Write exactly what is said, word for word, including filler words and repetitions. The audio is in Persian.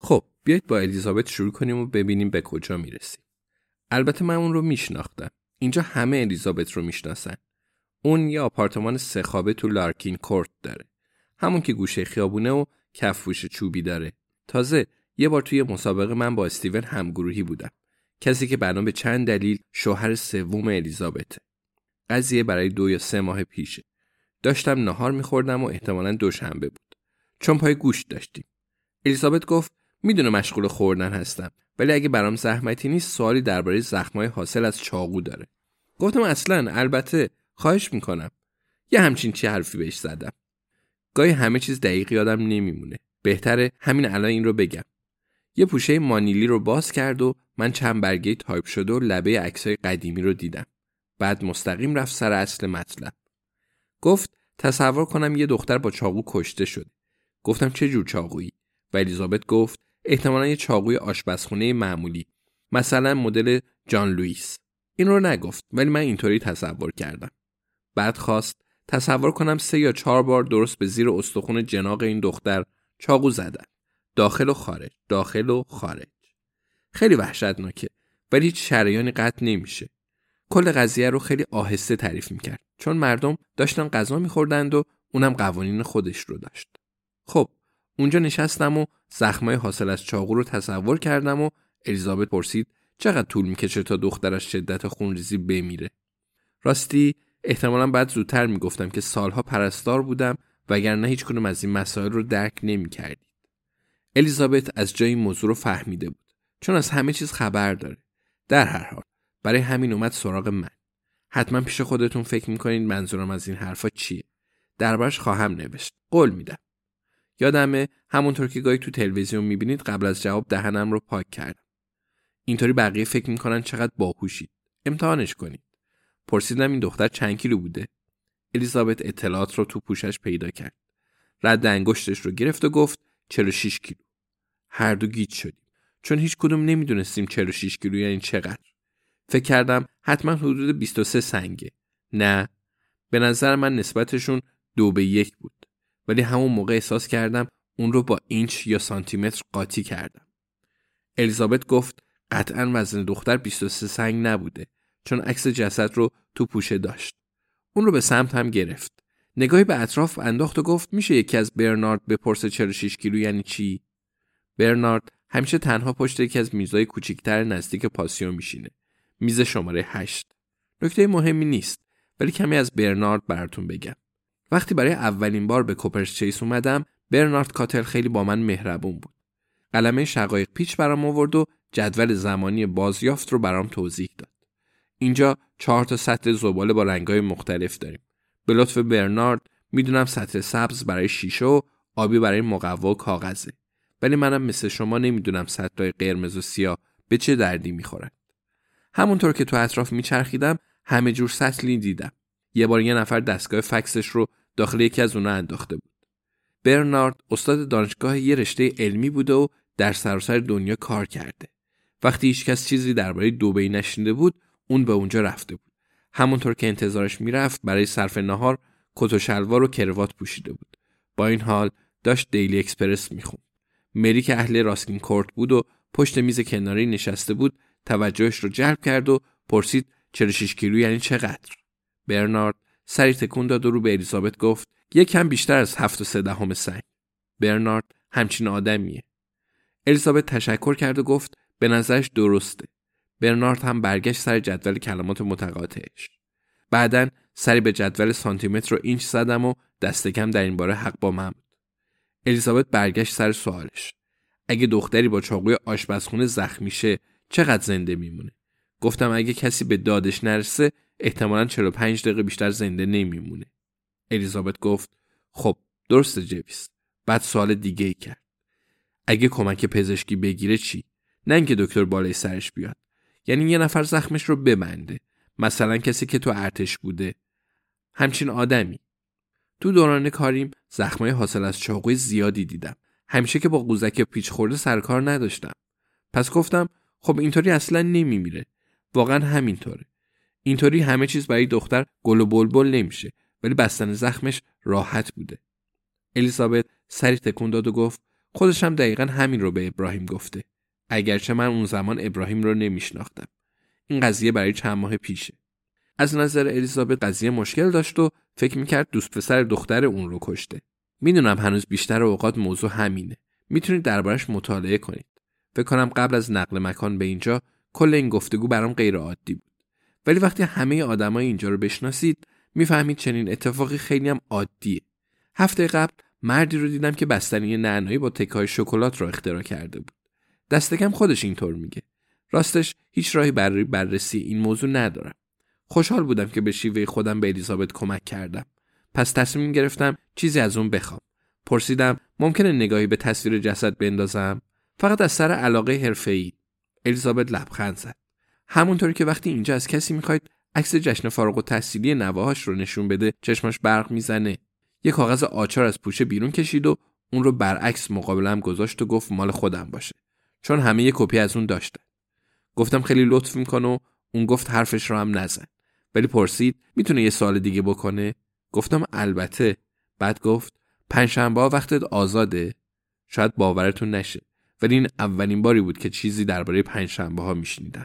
خب بیایید با الیزابت شروع کنیم و ببینیم به کجا میرسیم. البته من اون رو میشناختم. اینجا همه الیزابت رو میشناسن. اون یه آپارتمان سه خوابه تو لارکین کورت داره. همون که گوشه خیابونه و کفوش چوبی داره. تازه یه بار توی مسابقه من با استیون همگروهی بودم. کسی که بنا به چند دلیل شوهر سوم الیزابته. قضیه برای دو یا سه ماه پیشه. داشتم نهار می‌خوردم و احتمالاً دوشنبه بود. چون پای گوشت داشتیم. الیزابت گفت میدونم مشغول خوردن هستم، ولی اگه برام زحمتی نیست سوالی درباره زخم‌های حاصل از چاقو داره. گفتم اصلاً البته خواهش میکنم. یه همچین چی حرفی بهش زدم. گاهی همه چیز دقیق یادم نمیمونه. بهتره همین الان این رو بگم. یه پوشه مانیلی رو باز کرد و من چند برگه تایپ شده و لبه عکسای قدیمی رو دیدم. بعد مستقیم رفت سر اصل مطلب. گفت تصور کنم یه دختر با چاقو کشته شده. گفتم چه جور چاقویی؟ و الیزابت گفت احتمالاً یه چاقوی آشپزخونه معمولی، مثلا مدل جان لوئیس. این رو نگفت، ولی من اینطوری تصور کردم. بعد خواست تصور کنم سه یا چهار بار درست به زیر استخوان جناق این دختر چاقو زدن، داخل و خارج، داخل و خارج. خیلی وحشتناکه، ولی هیچ شریانی قطع نمیشه. کل قضیه رو خیلی آهسته تعریف میکرد، چون مردم داشتن غذا میخوردند و اونم قوانین خودش رو داشت. خب اونجا نشستم و زخمای حاصل از چاقو رو تصور کردم و الیزابت پرسید چقدر طول میکشه تا دخترش شدت خونریزی بمیره. راستی احتمالاً بعد زودتر میگفتم که سالها پرستار بودم وگرنه هیچ کدوم از این مسائل رو درک نمی‌کردید. الیزابت از جای این موضوع رو فهمیده بود، چون از همه چیز خبر داره. در هر حال برای همین اومد سراغ من. حتما پیش خودتون فکر می‌کنید منظورم از این حرفا چیه. دربارش خواهم نوشت، قول میدم. یادمه همونطور که گاهی تو تلویزیون می‌بینید قبل از جواب دهنم رو پاک کردم. اینطوری بقیه فکر می‌کنن چقدر باهوشید. امتحانش کنید. پرسیدم این دختر چند کیلو بوده؟ الیزابت اطلاعات رو تو پوشش پیدا کرد. رد انگشتش رو گرفت و گفت چهل و شش کیلو. هر دو گیج شدیم، چون هیچ کدوم نمیدونستیم چهل و شش کیلو یعنی چقدر. فکر کردم حتما حدود بیست و سه سنگه. نه، به نظر من نسبتشون دو به یک بود، ولی همون موقع احساس کردم اون رو با اینچ یا سانتیمتر قاطی کردم. الیزابت گفت قطعاً وزن دختر بیست و سه سنگ نبوده، چون عکس جسد رو تو پوشه داشت. اون رو به سمت هم گرفت. نگاهی به اطراف انداخت و گفت میشه یکی از برنارد بپرسه چهل و شش کیلو یعنی چی؟ برنارد همیشه تنها پشت یکی از میزای کوچیک‌تر نزدیک پاسیو میشینه. میز شماره هشت. نکته مهمی نیست، ولی کمی از برنارد براتون بگم. وقتی برای اولین بار به کوپرس چیس اومدم، برنارد کاتل خیلی با من مهربون بود. قلمه شقایق پیچ برام آورد و جدول زمانی بازیافت رو برام توضیح داد. اینجا چهار تا سطل زباله با رنگ‌های مختلف داریم. به لطف برنارد میدونم سطل سبز برای شیشه و آبی برای مقوا و کاغذه. ولی منم مثل شما نمیدونم سطل‌های قرمز و سیاه به چه دردی میخورن. همونطور که تو اطراف میچرخیدم همه جور سطلی دیدم. یه بار یه نفر دستگاه فکسش رو داخل یکی از اونها انداخته بود. برنارد استاد دانشگاه یه رشته علمی بوده و در سراسر دنیا کار کرده. وقتی هیچ کس چیزی درباره دبی نشنیده بود، اون به اونجا رفته بود. همونطور که انتظارش میرفت، برای صرف نهار کت و شلوار و کروات پوشیده بود. با این حال داشت دیلی اکسپرس میخوند. مری که اهل راسکین کورت بود و پشت میز کناری نشسته بود، توجهش رو جلب کرد و پرسید چهل و شش کیلو یعنی چقدر؟ برنارد سری تکون داد و رو به الیزابت گفت یک کم بیشتر از هفت و سه دهم سنگ. برنارد همچین آدمیه. الیزابت تشکر کرد و گفت به نظرش درسته. برنارد هم برگشت سر جدول کلمات متقاطعش. بعدن سری به جدول سانتیمتر و اینچ زدم و دست کم در این باره حق با من بود. الیزابت برگشت سر سوالش. اگه دختری با چاقوی آشپزخونه زخمی شه چقدر زنده میمونه؟ گفتم اگه کسی به دادش نرسه احتمالاً چهل و پنج دقیقه بیشتر زنده نمیمونه. الیزابت گفت خب درسته جویس. بعد سوال دیگه ای کرد. اگه کمک پزشکی بگیره چی؟ نه اینکه دکتر بالای سرش بیاد. یعنی یه نفر زخمش رو ببنده. مثلا کسی که تو ارتش بوده. همچین آدمی. تو دوران کاریم زخمای حاصل از چاقوی زیادی دیدم. همیشه که با قوزک پیچ خورده سرکار نداشتم. پس گفتم خب اینطوری اصلا نمیمیره. واقعا همینطوره. اینطوری همه چیز برای دختر گل و بلبل نمیشه، ولی بستن زخمش راحت بوده. الیزابت سری تکون داد و گفت خودش هم دقیقاً همین رو به ابراهیم گفته. اگرچه من اون زمان ابراهیم رو نمیشناختم. این قضیه برای چند ماه پیشه. از نظر الیزابت قضیه مشکل داشت و فکر میکرد دوست پسر دختر اون رو کشته. میدونم هنوز بیشتر اوقات موضوع همینه. میتونید دربارش مطالعه کنید. فکر کنم قبل از نقل مکان به اینجا کل این گفتگو برام غیر عادی بود. ولی وقتی همه آدمای اینجا رو بشناسید میفهمید چنین اتفاقی خیلی هم عادیه. هفته قبل مردی رو دیدم که بستنی نعنایی با تکه‌های شکلات را اختراع کرده بود. دست کم خودش اینطور میگه. راستش هیچ راهی برای بررسی این موضوع ندارم. خوشحال بودم که به شیوه خودم به الیزابت کمک کردم. پس تصمیم گرفتم چیزی از اون بخوام. پرسیدم ممکنه نگاهی به تصویر جسد بندازم؟ فقط از سر علاقه حرفه‌ای. الیزابت لبخند زد. همونطوری که وقتی اینجا از کسی میخواید عکس جشن فارغ التحصیلی نوه‌هاش رو نشون بده چشمش برق میزنه. یک کاغذ آچار از پوشه بیرون کشید و اون رو برعکس مقابلم گذاشت و گفت مال خودم باشه، چون همه یک کپی از اون داشتن. گفتم خیلی لطف میکنه و اون گفت حرفش رو هم نزن، ولی پرسید میتونه یه سوال دیگه بکنه؟ گفتم البته. بعد گفت پنجشنبه‌ها وقتت آزاده؟ شاید باورتون نشه، ولی این اولین باری بود که چیزی درباره پنجشنبه‌ها میشنیدم.